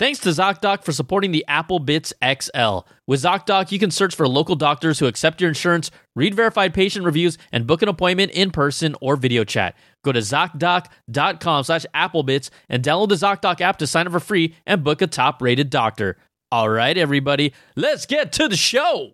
Thanks to Zocdoc for supporting the Apple Bits XL. With Zocdoc, you can search for local doctors who accept your insurance, read verified patient reviews, and book an appointment in person or video chat. Go to Zocdoc.com/Applebits and download the Zocdoc app to sign up for free and book a top-rated doctor. All right, everybody, let's get to the show.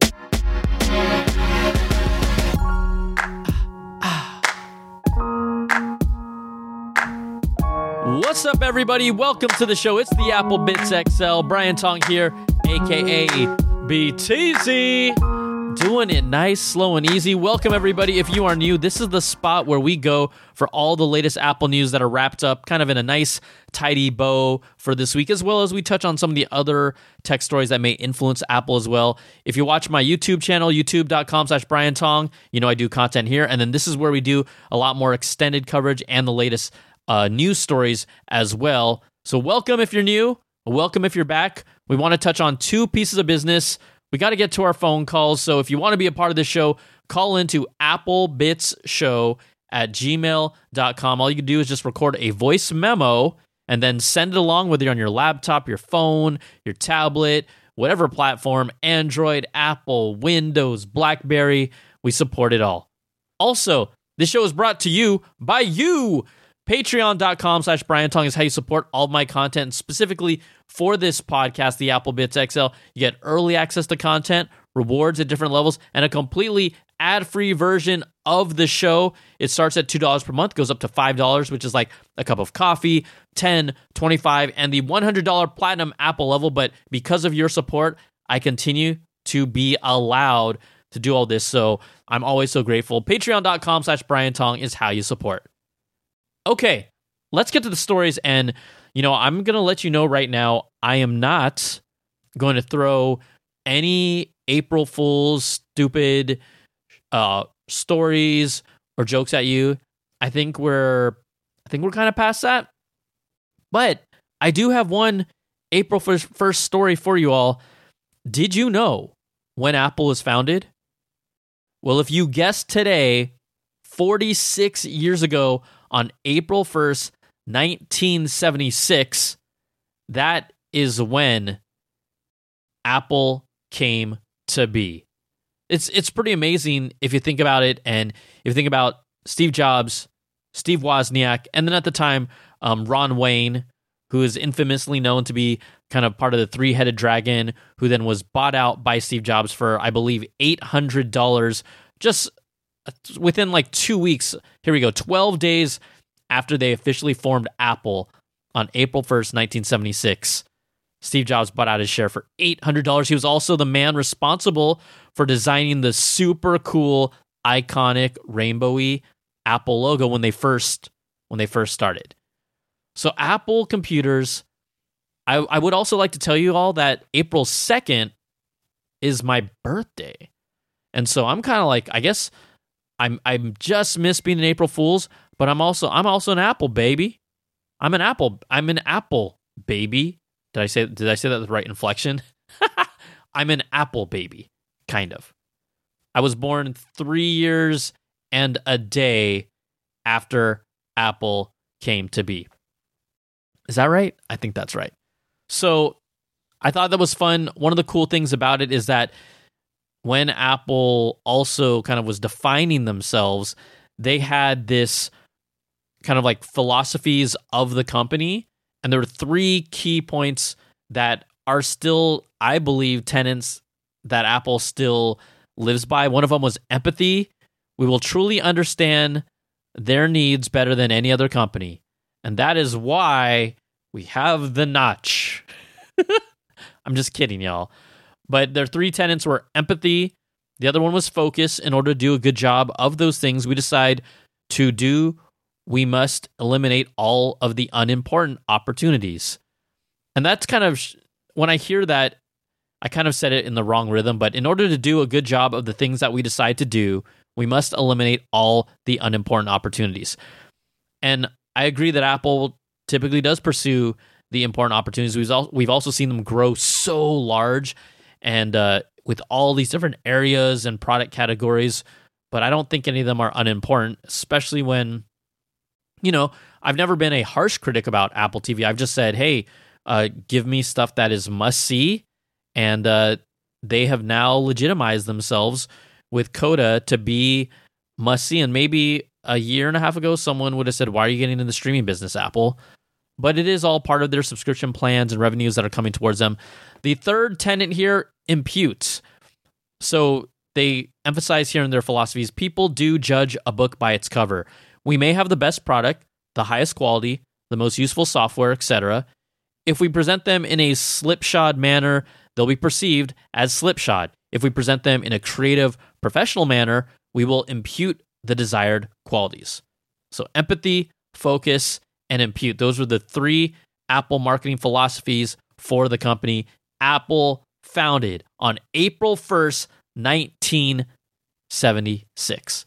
What's up, everybody? Welcome to the show. It's the Apple Bits XL. Brian Tong here, a.k.a. BTZ. Doing it nice, slow, and easy. Welcome, everybody. If you are new, this is the spot where we go for all the latest Apple news that are wrapped up kind of in a nice, tidy bow for this week, as well as we touch on some of the other tech stories that may influence Apple as well. If you watch my YouTube channel, youtube.com/Brian Tong, you know I do content here. And then this is where we do a lot more extended coverage and the latest news stories as well. So welcome if you're new, welcome if you're back. We want to touch on two pieces of business. We got to get to our phone calls. So if you want to be a part of this show, call into applebitsshow@gmail.com. All you can do is just record a voice memo and then send it along, whether you're on your laptop, your phone, your tablet, whatever platform, Android, Apple, Windows, BlackBerry. We support it all. Also, this show is brought to you by you. Patreon.com/Brian Tong is how you support all of my content, and specifically for this podcast, the Apple Bits XL. You get early access to content, rewards at different levels, and a completely ad-free version of the show. It starts at $2 per month, goes up to $5, which is like a cup of coffee, $10, $25, and the $100 platinum Apple level. But because of your support, I continue to be allowed to do all this. So I'm always so grateful. Patreon.com/Brian Tong is how you support. Okay, let's get to the stories, and, you know, I'm going to let you know right now, I am not going to throw any April Fool's stupid stories or jokes at you. I think we're kind of past that, but I do have one April 1st story for you all. Did you know when Apple was founded? Well, if you guessed today, 46 years ago, on April 1st, 1976, that is when Apple came to be. It's pretty amazing if you think about it, and if you think about Steve Jobs, Steve Wozniak, and then at the time, Ron Wayne, who is infamously known to be kind of part of the three-headed dragon, who then was bought out by Steve Jobs for, I believe, $800, just within like 2 weeks, here we go, 12 days after they officially formed Apple on April 1st, 1976, Steve Jobs bought out his share for $800. He was also the man responsible for designing the super cool, iconic, rainbowy Apple logo when they first started. So Apple computers, I would also like to tell you all that April 2nd is my birthday. And so I'm kind of like, I guess I'm just miss being an April Fool's, but I'm also an Apple baby. I'm an Apple baby. Did I say that with the right inflection? I'm an Apple baby, kind of. I was born 3 years and a day after Apple came to be. Is that right? I think that's right. So I thought that was fun. One of the cool things about it is that when Apple also kind of was defining themselves, they had this kind of like philosophies of the company. And there were three key points that are still, I believe, tenets that Apple still lives by. One of them was empathy. We will truly understand their needs better than any other company. And that is why we have the notch. I'm just kidding, y'all. But their three tenets were empathy. The other one was focus. In order to do a good job of those things we decide to do, we must eliminate all of the unimportant opportunities. And that's kind of, when I hear that, I kind of said it in the wrong rhythm, but in order to do a good job of the things that we decide to do, we must eliminate all the unimportant opportunities. And I agree that Apple typically does pursue the important opportunities. We've also seen them grow so large and with all these different areas and product categories, but I don't think any of them are unimportant, especially when, you know, I've never been a harsh critic about Apple TV. I've just said, hey, give me stuff that is must see. And they have now legitimized themselves with Coda to be must see. And maybe a year and a half ago, someone would have said, why are you getting into the streaming business, Apple? But it is all part of their subscription plans and revenues that are coming towards them. The third tenet here, impute. So they emphasize here in their philosophies, people do judge a book by its cover. We may have the best product, the highest quality, the most useful software, etc. If we present them in a slipshod manner, they'll be perceived as slipshod. If we present them in a creative, professional manner, we will impute the desired qualities. So empathy, focus, and impute. Those were the three Apple marketing philosophies for the company. Apple founded on April 1st, 1976.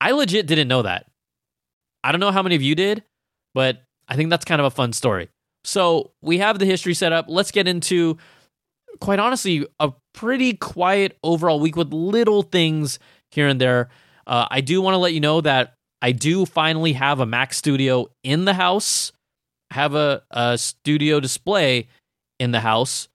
I legit didn't know that. I don't know how many of you did, but I think that's kind of a fun story. So we have the history set up. Let's get into, quite honestly, a pretty quiet overall week with little things here and there. I do want to let you know that I do finally have a Mac Studio in the house. I have a studio display in the house.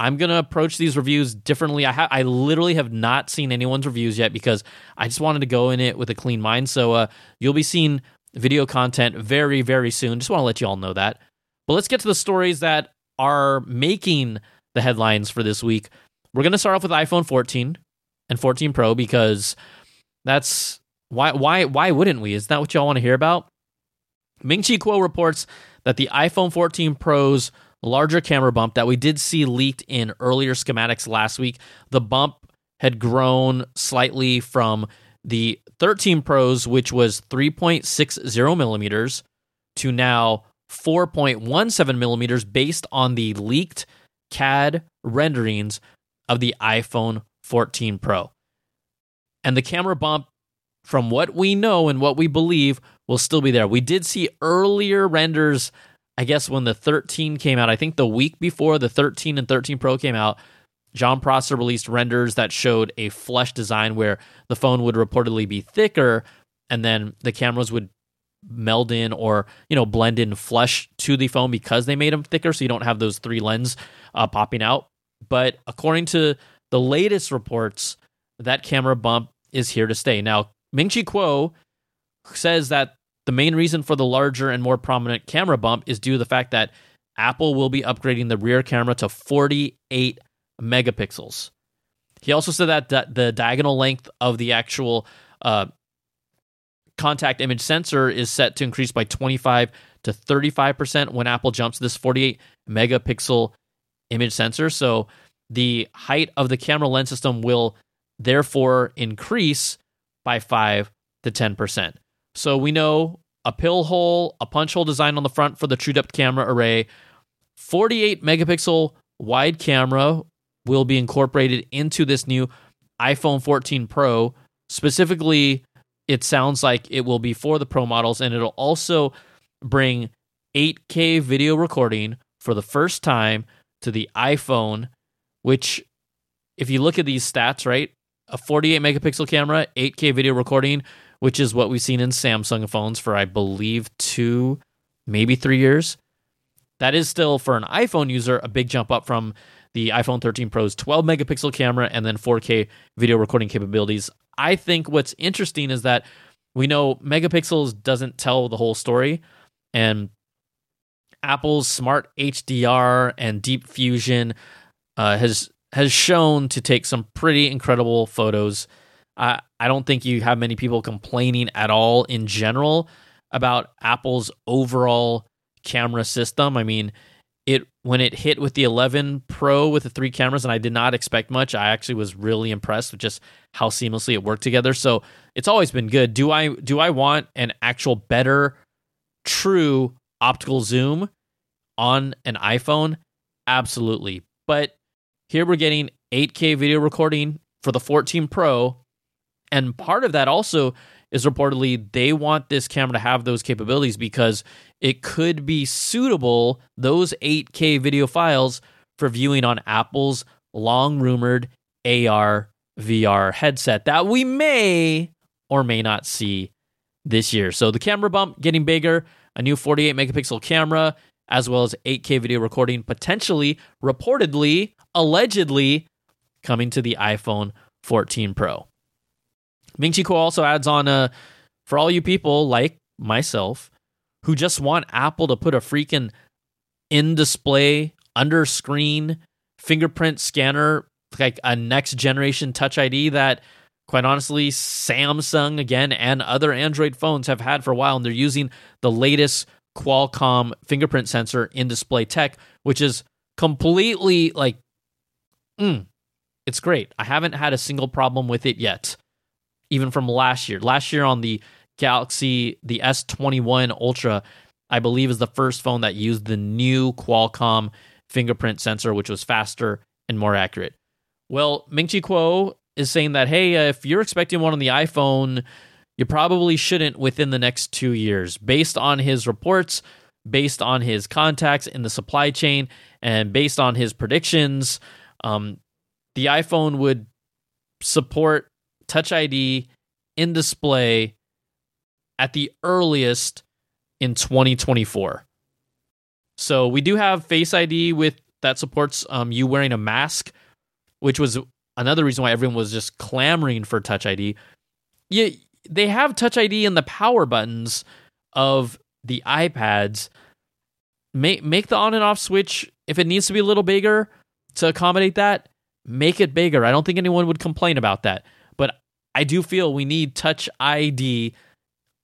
I'm going to approach these reviews differently. I literally have not seen anyone's reviews yet because I just wanted to go in it with a clean mind. So you'll be seeing video content very, very soon. Just want to let you all know that. But let's get to the stories that are making the headlines for this week. We're going to start off with iPhone 14 and 14 Pro because that's... Why wouldn't we? Is that what y'all want to hear about? Ming-Chi Kuo reports that the iPhone 14 Pro's larger camera bump that we did see leaked in earlier schematics last week, the bump had grown slightly from the 13 Pro's, which was 3.60 millimeters, to now 4.17 millimeters based on the leaked CAD renderings of the iPhone 14 Pro. And the camera bump, from what we know and what we believe, will still be there. We did see earlier renders, I guess, when the 13 came out. I think the week before the 13 and 13 Pro came out, John Prosser released renders that showed a flush design where the phone would reportedly be thicker and then the cameras would meld in or, you know, blend in flush to the phone because they made them thicker so you don't have those three lenses popping out. But according to the latest reports, that camera bump is here to stay. Now, Ming-Chi Kuo says that the main reason for the larger and more prominent camera bump is due to the fact that Apple will be upgrading the rear camera to 48 megapixels. He also said that the diagonal length of the actual contact image sensor is set to increase by 25 to 35% when Apple jumps this 48 megapixel image sensor. So the height of the camera lens system will therefore increase by 5 to 10%. So we know a pill hole, a punch hole design on the front for the true depth camera array. 48 megapixel wide camera will be incorporated into this new iPhone 14 Pro. Specifically, it sounds like it will be for the Pro models, and it'll also bring 8K video recording for the first time to the iPhone, which, if you look at these stats, right? A 48 megapixel camera, 8K video recording, which is what we've seen in Samsung phones for, I believe, 2, maybe 3 years. That is still, for an iPhone user, a big jump up from the iPhone 13 Pro's 12 megapixel camera and then 4K video recording capabilities. I think what's interesting is that we know megapixels doesn't tell the whole story, and Apple's smart HDR and Deep Fusion has shown to take some pretty incredible photos. I don't think you have many people complaining at all in general about Apple's overall camera system. I mean, when it hit with the 11 Pro with the three cameras, and I did not expect much, I actually was really impressed with just how seamlessly it worked together. So it's always been good. Do I want an actual better, true optical zoom on an iPhone? Absolutely. But here we're getting 8K video recording for the 14 Pro, and part of that also is reportedly they want this camera to have those capabilities because it could be suitable, those 8K video files, for viewing on Apple's long-rumored AR/VR headset that we may or may not see this year. So the camera bump getting bigger, a new 48-megapixel camera, as well as 8K video recording, potentially, reportedly, allegedly coming to the iPhone 14 Pro. Ming-Chi Kuo also adds on, for all you people like myself who just want Apple to put a freaking in-display, under-screen, fingerprint scanner, like a next-generation Touch ID that, quite honestly, Samsung, again, and other Android phones have had for a while, and they're using the latest Qualcomm fingerprint sensor in display tech, which is completely like, it's great. I haven't had a single problem with it yet, even from last year. Last year on the Galaxy, the S21 Ultra, I believe, is the first phone that used the new Qualcomm fingerprint sensor, which was faster and more accurate. Well, Ming-Chi Kuo is saying that, hey, if you're expecting one on the iPhone, you probably shouldn't within the next 2 years, based on his reports, based on his contacts in the supply chain, and based on his predictions. The iPhone would support Touch ID in display at the earliest in 2024. So we do have Face ID with that supports you wearing a mask, which was another reason why everyone was just clamoring for Touch ID. Yeah. They have Touch ID in the power buttons of the iPads. Make the on and off switch, if it needs to be a little bigger to accommodate that, make it bigger. I don't think anyone would complain about that. But I do feel we need Touch ID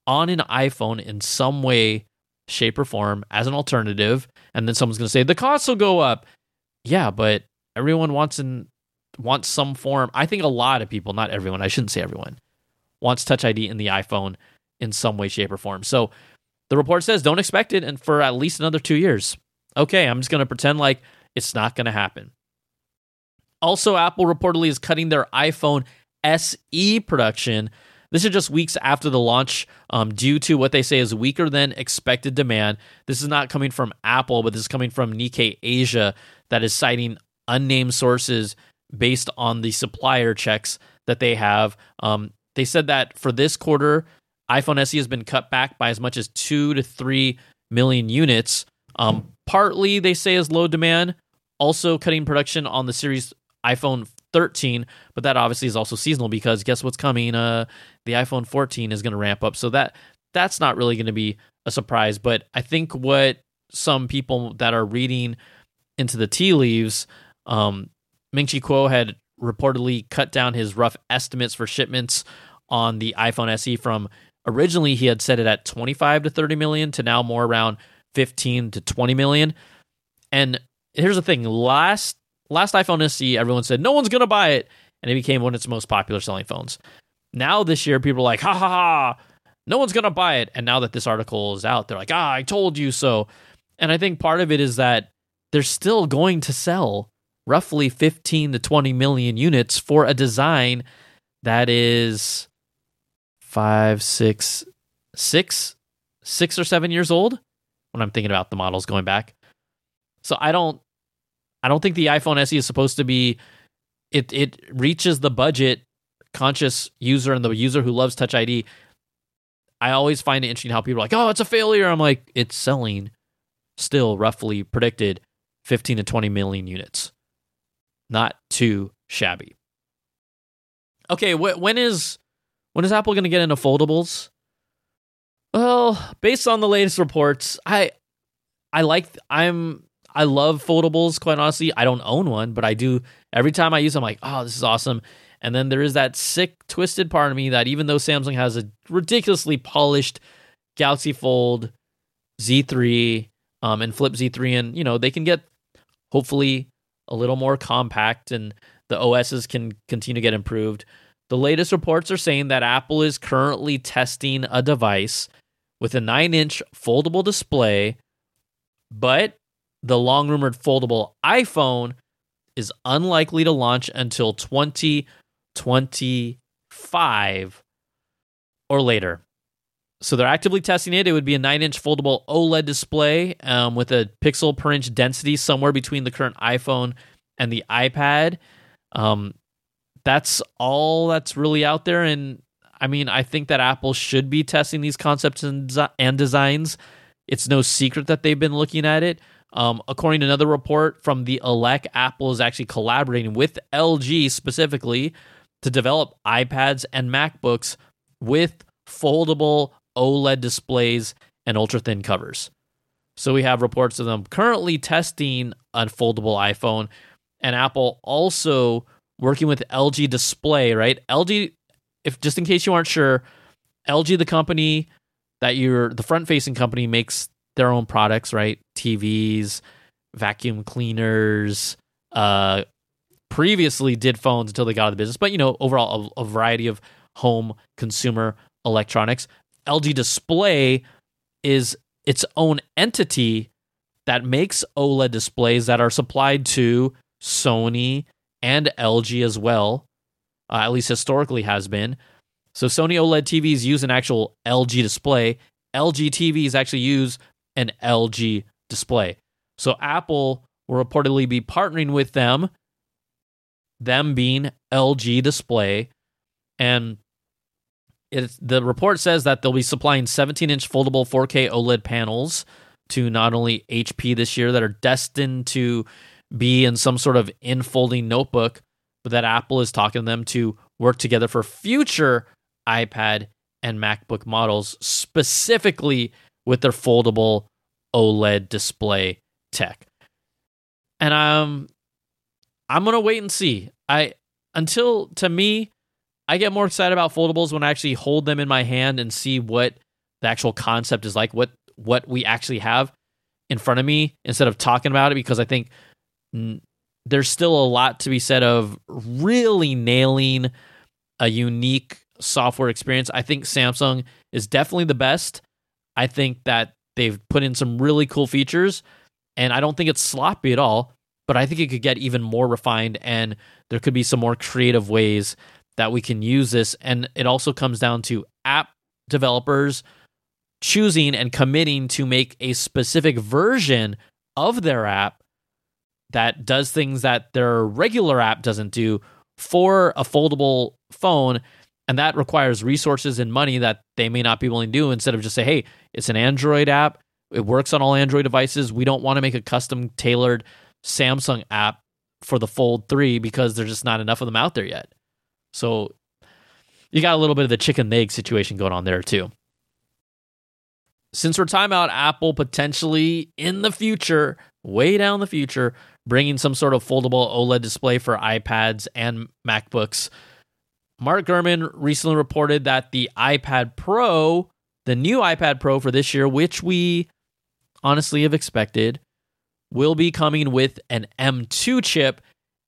on an iPhone in some way, shape, or form as an alternative. And then someone's going to say, the costs will go up. Yeah, but everyone wants some form. I think a lot of people, not everyone, I shouldn't say everyone, wants Touch ID in the iPhone in some way, shape, or form. So the report says don't expect it and for at least another 2 years. Okay, I'm just going to pretend like it's not going to happen. Also, Apple reportedly is cutting their iPhone SE production. This is just weeks after the launch due to what they say is weaker than expected demand. This is not coming from Apple, but this is coming from Nikkei Asia that is citing unnamed sources based on the supplier checks that they have. They said that for this quarter, iPhone SE has been cut back by as much as 2 to 3 million units. Partly, they say, is low demand, also cutting production on the series iPhone 13, but that obviously is also seasonal because guess what's coming? The iPhone 14 is going to ramp up, so that's not really going to be a surprise, but I think what some people that are reading into the tea leaves, Ming-Chi Kuo had reportedly cut down his rough estimates for shipments on the iPhone SE from originally he had set it at 25 to 30 million to now more around 15 to 20 million. And here's the thing, last iPhone SE, everyone said, no one's going to buy it. And it became one of its most popular selling phones. Now this year, people are like, ha ha ha, no one's going to buy it. And now that this article is out, they're like, I told you so. And I think part of it is that they're still going to sell roughly 15 to 20 million units for a design that is 6 or 7 years old when I'm thinking about the models going back. So I don't think the iPhone SE is supposed to be, it reaches the budget conscious user and the user who loves Touch ID. I always find it interesting how people are like, oh, it's a failure. I'm like, it's selling still roughly predicted 15 to 20 million units. Not too shabby. Okay, when is Apple going to get into foldables? Well, based on the latest reports, I love foldables, quite honestly. I don't own one, but I do. Every time I use them, I'm like, oh, this is awesome. And then there is that sick, twisted part of me that even though Samsung has a ridiculously polished Galaxy Fold Z3 and Flip Z3, and you know they can get hopefully a little more compact and the OSs can continue to get improved. The latest reports are saying that Apple is currently testing a device with a 9-inch foldable display, but the long-rumored foldable iPhone is unlikely to launch until 2025 or later. So they're actively testing it. It would be a 9-inch foldable OLED display with a pixel per inch density somewhere between the current iPhone and the iPad. That's all that's really out there. And I mean, I think that Apple should be testing these concepts and designs It's no secret that they've been looking at it. According to another report from The Elec, Apple is actually collaborating with LG specifically to develop iPads and MacBooks with foldable OLED displays and ultra-thin covers. So we have reports of them currently testing a foldable iPhone, and Apple also working with LG Display, right? LG, if just in case you aren't sure, LG, the company that you're, the front-facing company, makes their own products, right? TVs, vacuum cleaners, previously did phones until they got out of the business, but, you know, overall a variety of home consumer electronics. LG Display is its own entity that makes OLED displays that are supplied to Sony and LG as well, at least historically has been. So Sony OLED TVs use an actual LG display. LG TVs actually use an LG display. So Apple will reportedly be partnering with them, them being LG Display, and it's, the report says that they'll be supplying 17-inch foldable 4K OLED panels to not only HP this year that are destined to be in some sort of enfolding notebook, but that Apple is talking to them to work together for future iPad and MacBook models, specifically with their foldable OLED display tech. And I'm going to wait and see. I get more excited about foldables when I actually hold them in my hand and see what the actual concept is like, what we actually have in front of me, instead of talking about it, because I think there's still a lot to be said of really nailing a unique software experience. I think Samsung is definitely the best. I think that they've put in some really cool features, and I don't think it's sloppy at all, but I think it could get even more refined, and there could be some more creative ways that we can use this. And it also comes down to app developers choosing and committing to make a specific version of their app that does things that their regular app doesn't do for a foldable phone. And that requires resources and money that they may not be willing to do, instead of just say, hey, it's an Android app. It works on all Android devices. We don't want to make a custom tailored Samsung app for the Fold 3 because there's just not enough of them out there yet. So you got a little bit of the chicken and egg situation going on there too. Since we're talking about Apple potentially in the future, way down the future, bringing some sort of foldable OLED display for iPads and MacBooks, Mark Gurman recently reported that the iPad Pro, the new iPad Pro for this year, which we honestly have expected, will be coming with an M2 chip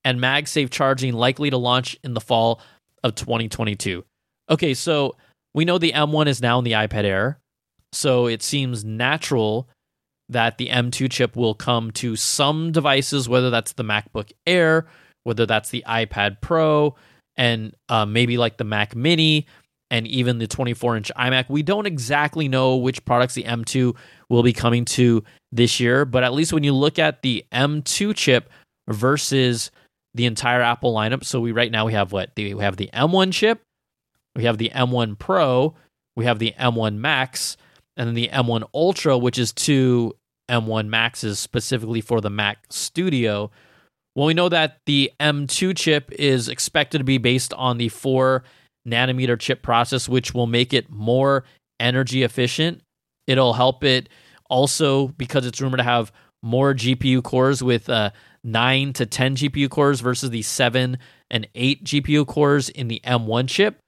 and MagSafe charging, likely to launch in the fall of 2022. Okay, so we know the M1 is now in the iPad Air, so it seems natural that the M2 chip will come to some devices, whether that's the MacBook Air, whether that's the iPad Pro, and maybe like the Mac Mini, and even the 24-inch iMac. We don't exactly know which products the M2 will be coming to this year, but at least when you look at the M2 chip versus the entire Apple lineup, so right now we have what? We have the M1 chip, we have the M1 Pro, we have the M1 Max, and then the M1 Ultra, which is two M1 Maxes specifically for the Mac Studio. Well, we know that the M2 chip is expected to be based on the 4-nanometer chip process, which will make it more energy efficient. It'll help it also because it's rumored to have more GPU cores, with 9 to 10 GPU cores versus the 7 and 8 GPU cores in the M1 chip.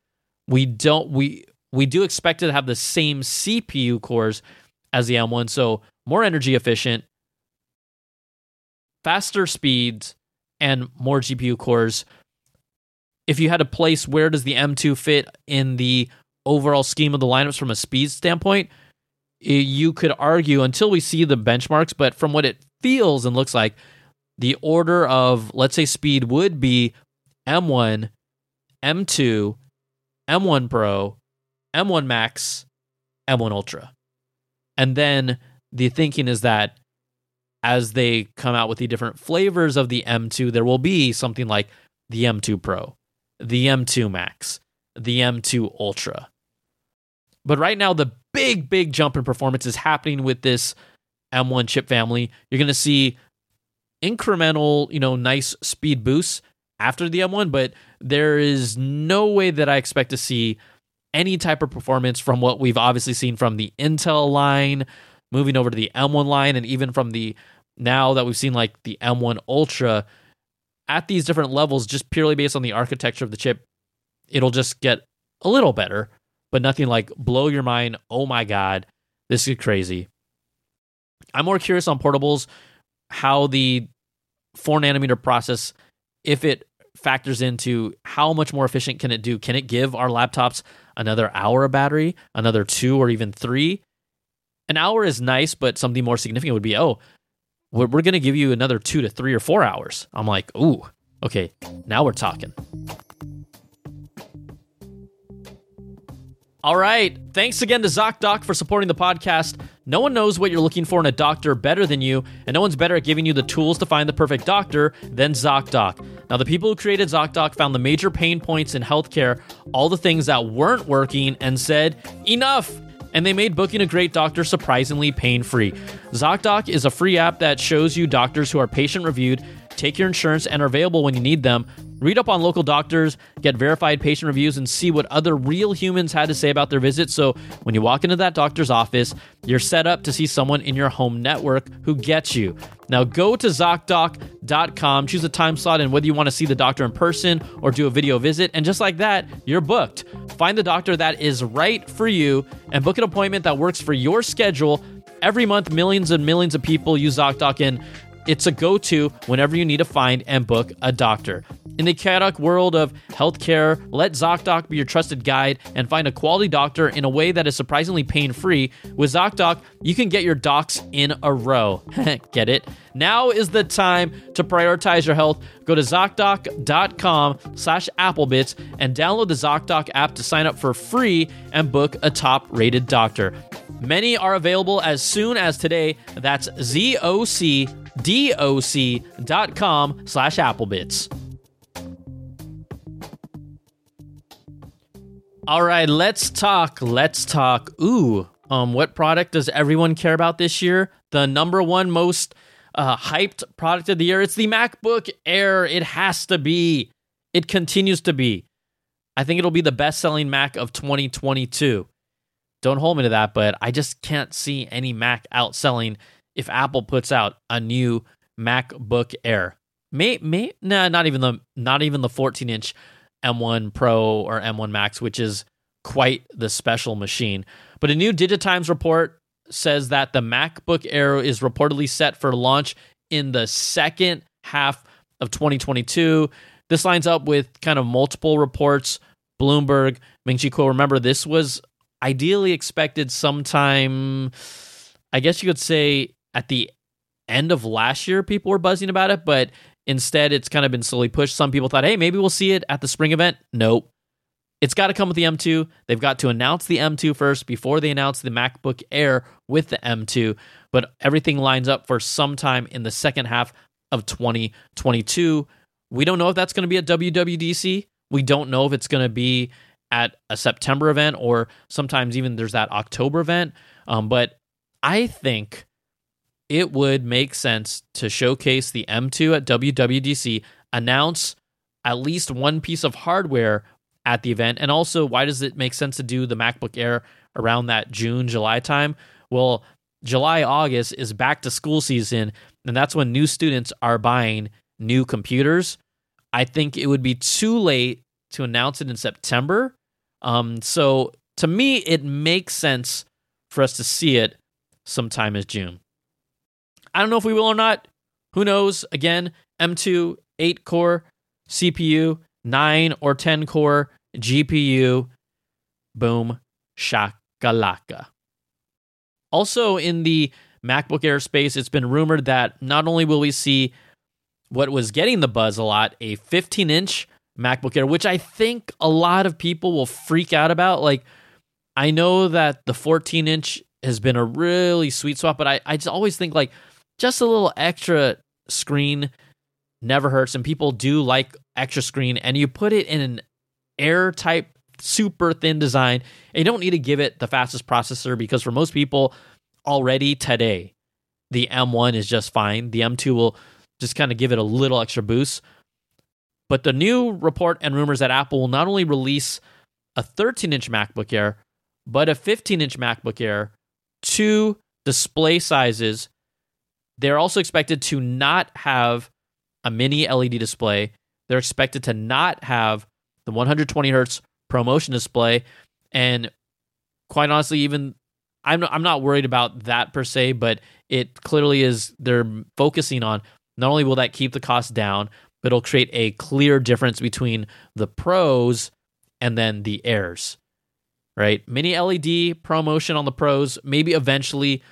We do expect it to have the same CPU cores as the M1, so more energy efficient, faster speeds, and more GPU cores. If you had to place where does the M2 fit in the overall scheme of the lineups from a speed standpoint, you could argue, until we see the benchmarks, but from what it feels and looks like, the order of, let's say, speed would be M1, M2, M1 Pro, M1 Max, M1 Ultra. And then the thinking is that as they come out with the different flavors of the M2, there will be something like the M2 Pro, the M2 Max, the M2 Ultra. But right now, the big jump in performance is happening with this M1 chip family. You're going to see incremental, nice speed boosts after the M1, but there is no way that I expect to see any type of performance from what we've obviously seen from the Intel line, moving over to the M1 line, and even from now that we've seen like the M1 Ultra at these different levels, just purely based on the architecture of the chip. It'll just get a little better, but nothing like blow your mind. Oh my God, this is crazy. I'm more curious on portables, how the 4 nanometer process, if it factors into how much more efficient can it do? Can it give our laptops another hour of battery, another 2 or even 3? An hour is nice, but something more significant would be, we're going to give you another 2 to 3 or 4 hours. I'm like, ooh, okay, now we're talking. All right. Thanks again to Zocdoc for supporting the podcast. No one knows what you're looking for in a doctor better than you, and no one's better at giving you the tools to find the perfect doctor than Zocdoc. Now, the people who created Zocdoc found the major pain points in healthcare, all the things that weren't working, and said, enough! And they made booking a great doctor surprisingly pain-free. Zocdoc is a free app that shows you doctors who are patient-reviewed, take your insurance, and are available when you need them. Read up on local doctors, get verified patient reviews, and see what other real humans had to say about their visit. So when you walk into that doctor's office, you're set up to see someone in your home network who gets you. Now go to Zocdoc.com, choose a time slot and whether you want to see the doctor in person or do a video visit. And just like that, you're booked. Find the doctor that is right for you and book an appointment that works for your schedule. Every month, millions and millions of people use Zocdoc, and it's a go-to whenever you need to find and book a doctor. In the chaotic world of healthcare, let Zocdoc be your trusted guide and find a quality doctor in a way that is surprisingly pain-free. With Zocdoc, you can get your docs in a row. Get it? Now is the time to prioritize your health. Go to Zocdoc.com/Applebits and download the Zocdoc app to sign up for free and book a top-rated doctor. Many are available as soon as today. That's ZocDoc.com/Applebits. All right, let's talk. Ooh, what product does everyone care about this year? The number one most hyped product of the year. It's the MacBook Air. It has to be. It continues to be. I think it'll be the best-selling Mac of 2022. Don't hold me to that, but I just can't see any Mac outselling if Apple puts out a new MacBook Air. Not even the 14-inch. M1 Pro or M1 Max, which is quite the special machine. But a new Digitimes report says that the MacBook Air is reportedly set for launch in the second half of 2022. This lines up with kind of multiple reports. Bloomberg, Ming-Chi Kuo, remember this was ideally expected sometime, I guess you could say at the end of last year, people were buzzing about it, but instead, it's kind of been slowly pushed. Some people thought, hey, maybe we'll see it at the spring event. Nope. It's got to come with the M2. They've got to announce the M2 first before they announce the MacBook Air with the M2. But everything lines up for sometime in the second half of 2022. We don't know if that's going to be at WWDC. We don't know if it's going to be at a September event or sometimes even there's that October event. But I think it would make sense to showcase the M2 at WWDC, announce at least one piece of hardware at the event, and also why does it make sense to do the MacBook Air around that June, July time? Well, July, August is back to school season, and that's when new students are buying new computers. I think it would be too late to announce it in September. So to me, it makes sense for us to see it sometime as June. I don't know if we will or not. Who knows? Again, M2, 8-core CPU, 9 or 10-core GPU. Boom, shakalaka. Also in the MacBook Air space, it's been rumored that not only will we see what was getting the buzz a lot, a 15-inch MacBook Air, which I think a lot of people will freak out about. Like, I know that the 14-inch has been a really sweet spot, but I just always think like, just a little extra screen never hurts, and people do like extra screen, and you put it in an air type super thin design. And you don't need to give it the fastest processor because for most people already today, the M1 is just fine. The M2 will just kind of give it a little extra boost. But the new report and rumors that Apple will not only release a 13-inch MacBook Air, but a 15-inch MacBook Air, two display sizes. They're also expected to not have a mini LED display. They're expected to not have the 120 hertz ProMotion display. And quite honestly, even I'm not worried about that per se, but it clearly is they're focusing on not only will that keep the cost down, but it'll create a clear difference between the Pros and then the Airs, right? Mini LED ProMotion on the Pros, maybe eventually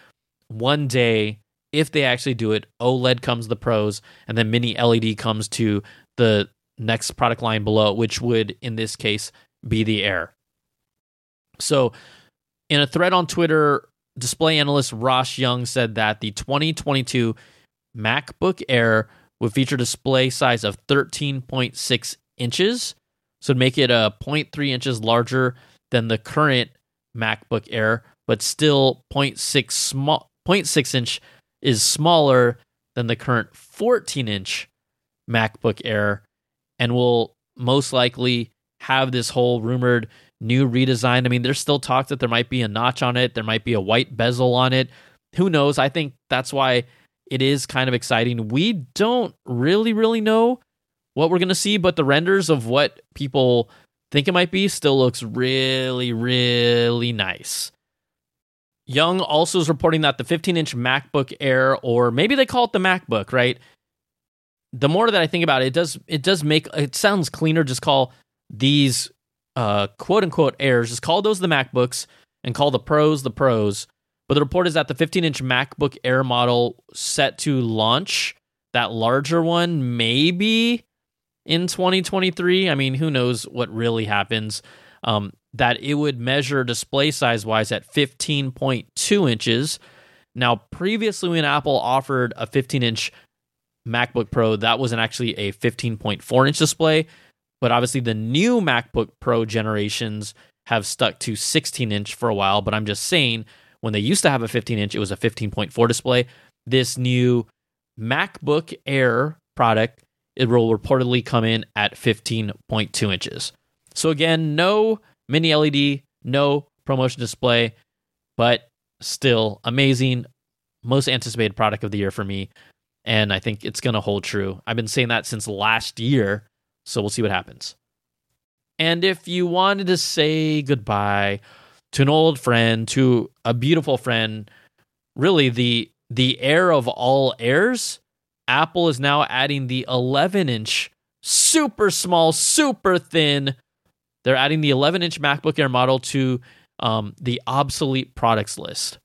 one day, if they actually do it, OLED comes the Pros, and then mini LED comes to the next product line below, which would, in this case, be the Air. So in a thread on Twitter, display analyst Ross Young said that the 2022 MacBook Air would feature display size of 13.6 inches, so it'd make it 0.3 inches larger than the current MacBook Air, but still 0.6 inch is smaller than the current 14-inch MacBook Air, and will most likely have this whole rumored new redesign. I mean, there's still talk that there might be a notch on it. There might be a white bezel on it. Who knows? I think that's why it is kind of exciting. We don't really know what we're going to see, but the renders of what people think it might be still looks really nice. Young also is reporting that the 15-inch MacBook Air, or maybe they call it the MacBook, right? The more that I think about it, it does make it sounds cleaner. Just call these quote-unquote Airs, just call those the MacBooks and call the Pros. But the report is that the 15-inch MacBook Air model set to launch, that larger one, maybe in 2023. I mean, who knows what really happens. That it would measure display size-wise at 15.2 inches. Now, previously when Apple offered a 15-inch MacBook Pro, that wasn't actually a 15.4-inch display, but obviously the new MacBook Pro generations have stuck to 16-inch for a while, but I'm just saying when they used to have a 15-inch, it was a 15.4 display. This new MacBook Air product, it will reportedly come in at 15.2 inches. So again, no mini LED, no ProMotion display, but still amazing. Most anticipated product of the year for me. And I think it's going to hold true. I've been saying that since last year. So we'll see what happens. And if you wanted to say goodbye to an old friend, to a beautiful friend, really the heir of all heirs, Apple is now adding the 11-inch, super small, super thin. They're adding the 11-inch MacBook Air model to the obsolete products list.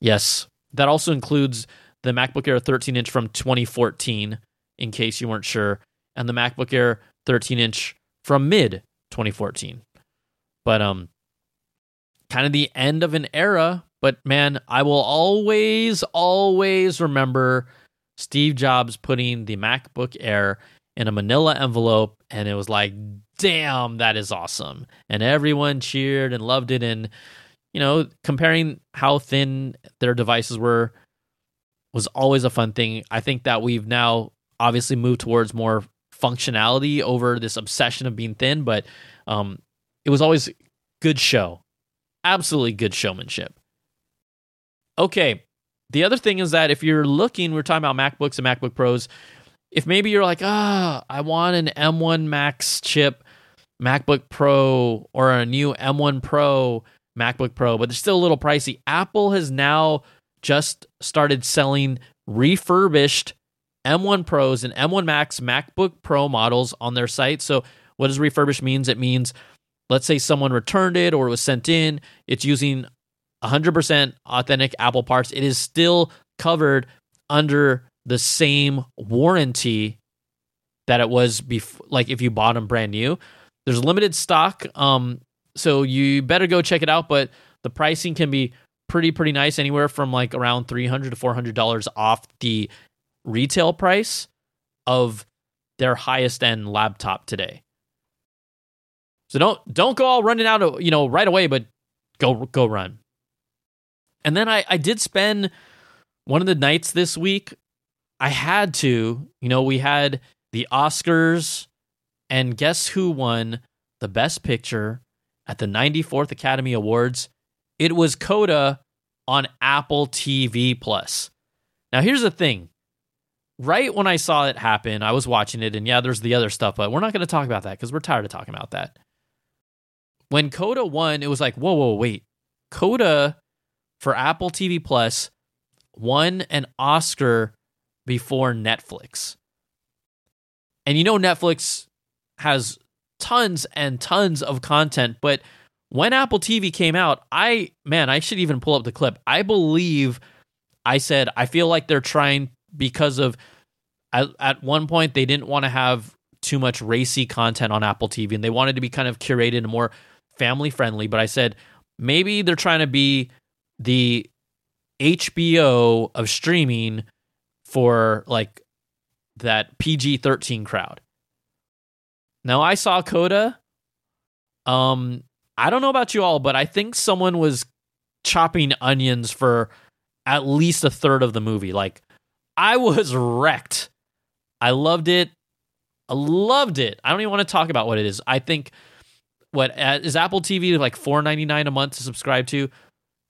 Yes, that also includes the MacBook Air 13-inch from 2014, in case you weren't sure, and the MacBook Air 13-inch from mid-2014. But kind of the end of an era, but man, I will always remember Steve Jobs putting the MacBook Air in a manila envelope, and it was like, damn, that is awesome. And everyone cheered and loved it. And, you know, comparing how thin their devices were was always a fun thing. I think that we've now obviously moved towards more functionality over this obsession of being thin, but it was always good show. Absolutely good showmanship. Okay. The other thing is that if you're looking, we're talking about MacBooks and MacBook Pros. If maybe you're like, I want an M1 Max chip MacBook Pro or a new M1 Pro MacBook Pro, but they're still a little pricey. Apple has now just started selling refurbished M1 Pros and M1 Max MacBook Pro models on their site. So what does refurbished means? It means, let's say someone returned it or it was sent in. It's using 100% authentic Apple parts. It is still covered under the same warranty that it was before, like if you bought them brand new. There's limited stock, so you better go check it out, but the pricing can be pretty nice, anywhere from like around $300 to $400 off the retail price of their highest end laptop today. So don't go all running out, you know, right away, but go run. And then I did spend one of the nights this week. I had to, you know, we had the Oscars, and guess who won the Best Picture at the 94th Academy Awards? It was Coda on Apple TV+. Now, here's the thing. Right when I saw it happen, I was watching it, and yeah, there's the other stuff, but we're not going to talk about that because we're tired of talking about that. When Coda won, it was like, whoa, wait. Coda for Apple TV Plus won an Oscar before Netflix. And you know Netflix has tons and tons of content, but when Apple TV came out, I should even pull up the clip. I believe I said, I feel like they're trying because of, at one point, they didn't want to have too much racy content on Apple TV, and they wanted to be kind of curated and more family-friendly, but I said, maybe they're trying to be the HBO of streaming for like that PG-13 crowd. Now, I saw Coda. I don't know about you all, but I think someone was chopping onions for at least a third of the movie. Like, I was wrecked. I loved it. I don't even want to talk about what it is. I think what is Apple TV, like $4.99 a month to subscribe to.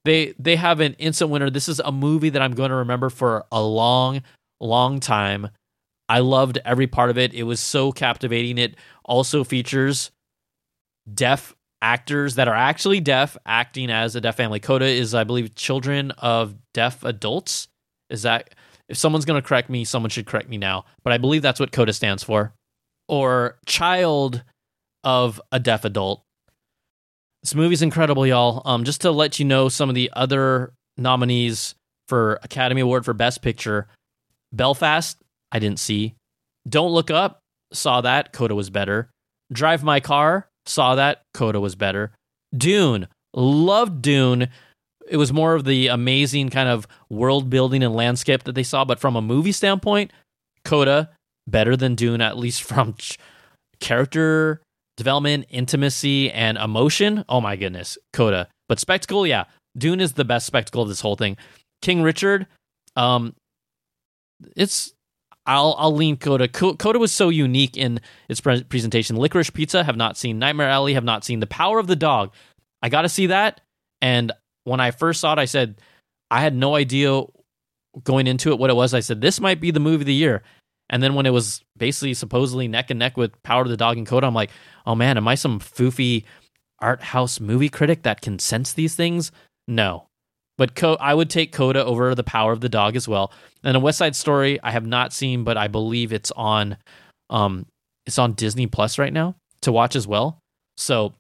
They have an instant winner. This is a movie that I'm going to remember for a long, long time. I loved every part of it. It was so captivating. It also features deaf actors that are actually deaf acting as a deaf family. Coda is, I believe, children of deaf adults. Is that, if someone's going to correct me, someone should correct me now. But I believe that's what Coda stands for. Or child of a deaf adult. This movie's incredible, y'all. Just to let you know some of the other nominees for Academy Award for Best Picture. Belfast, I didn't see. Don't Look Up, saw that. Coda was better. Drive My Car, saw that. Coda was better. Dune, loved Dune. It was more of the amazing kind of world building and landscape that they saw. But from a movie standpoint, Coda, better than Dune, at least from character development, intimacy, and emotion. Oh my goodness, Coda. But spectacle, yeah. Dune is the best spectacle of this whole thing. King Richard, I'll lean Coda. Coda was so unique in its presentation. Licorice Pizza, have not seen. Nightmare Alley, have not seen. The Power of the Dog, I got to see that. And when I first saw it, I said, I had no idea going into it what it was. I said, this might be the movie of the year. And then when it was basically supposedly neck and neck with Power of the Dog and Coda, I'm like, oh man, am I some foofy art house movie critic that can sense these things? No. But I would take Coda over The Power of the Dog as well. And A West Side Story I have not seen, but I believe it's on Disney Plus right now to watch as well. So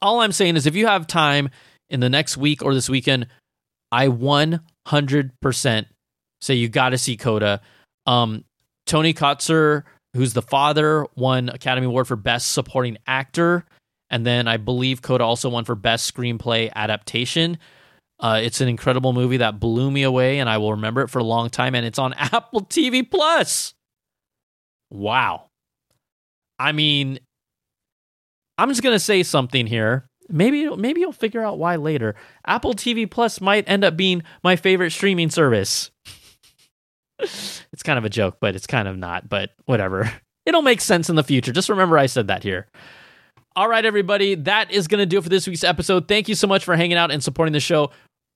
all I'm saying is if you have time in the next week or this weekend, I 100% say you got to see Coda. Tony Kotzer, who's the father, won Academy Award for Best Supporting Actor. And then I believe Coda also won for Best Screenplay Adaptation. It's an incredible movie that blew me away, and I will remember it for a long time, and it's on Apple TV Plus. Wow. I mean, I'm just going to say something here. Maybe you'll figure out why later. Apple TV Plus might end up being my favorite streaming service. It's kind of a joke, but it's kind of not, but whatever. It'll make sense in the future. Just remember I said that here. All right, everybody, that is going to do it for this week's episode. Thank you so much for hanging out and supporting the show.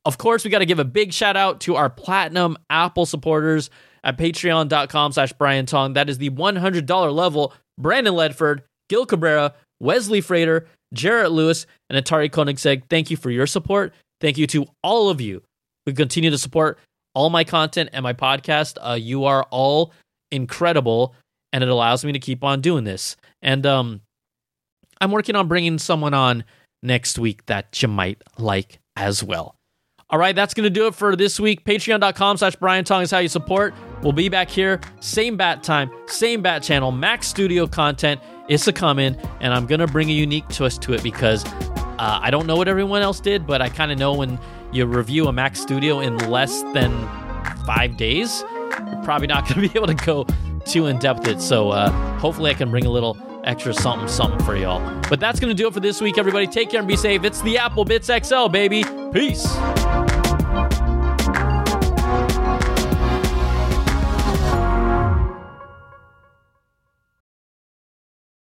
Of course, we got to give a big shout out to our platinum Apple supporters at patreon.com/Brian Tong. That is the $100 level. Brandon Ledford, Gil Cabrera, Wesley Frater, Jarrett Lewis, and Atari Koenigsegg. Thank you for your support. Thank you to all of you who continue to support all my content and my podcast. You are all incredible, and it allows me to keep on doing this. And I'm working on bringing someone on next week that you might like as well. All right, that's going to do it for this week. Patreon.com/Brian Tong is how you support. We'll be back here, same bat time, same bat channel. Max Studio content is a coming, and I'm going to bring a unique twist to it because I don't know what everyone else did, but I kind of know when you review a Mac Studio in less than 5 days, you're probably not going to be able to go too in-depth it. So hopefully I can bring a little extra something, something for y'all. But that's going to do it for this week, everybody. Take care and be safe. It's the Apple Bits XL, baby. Peace.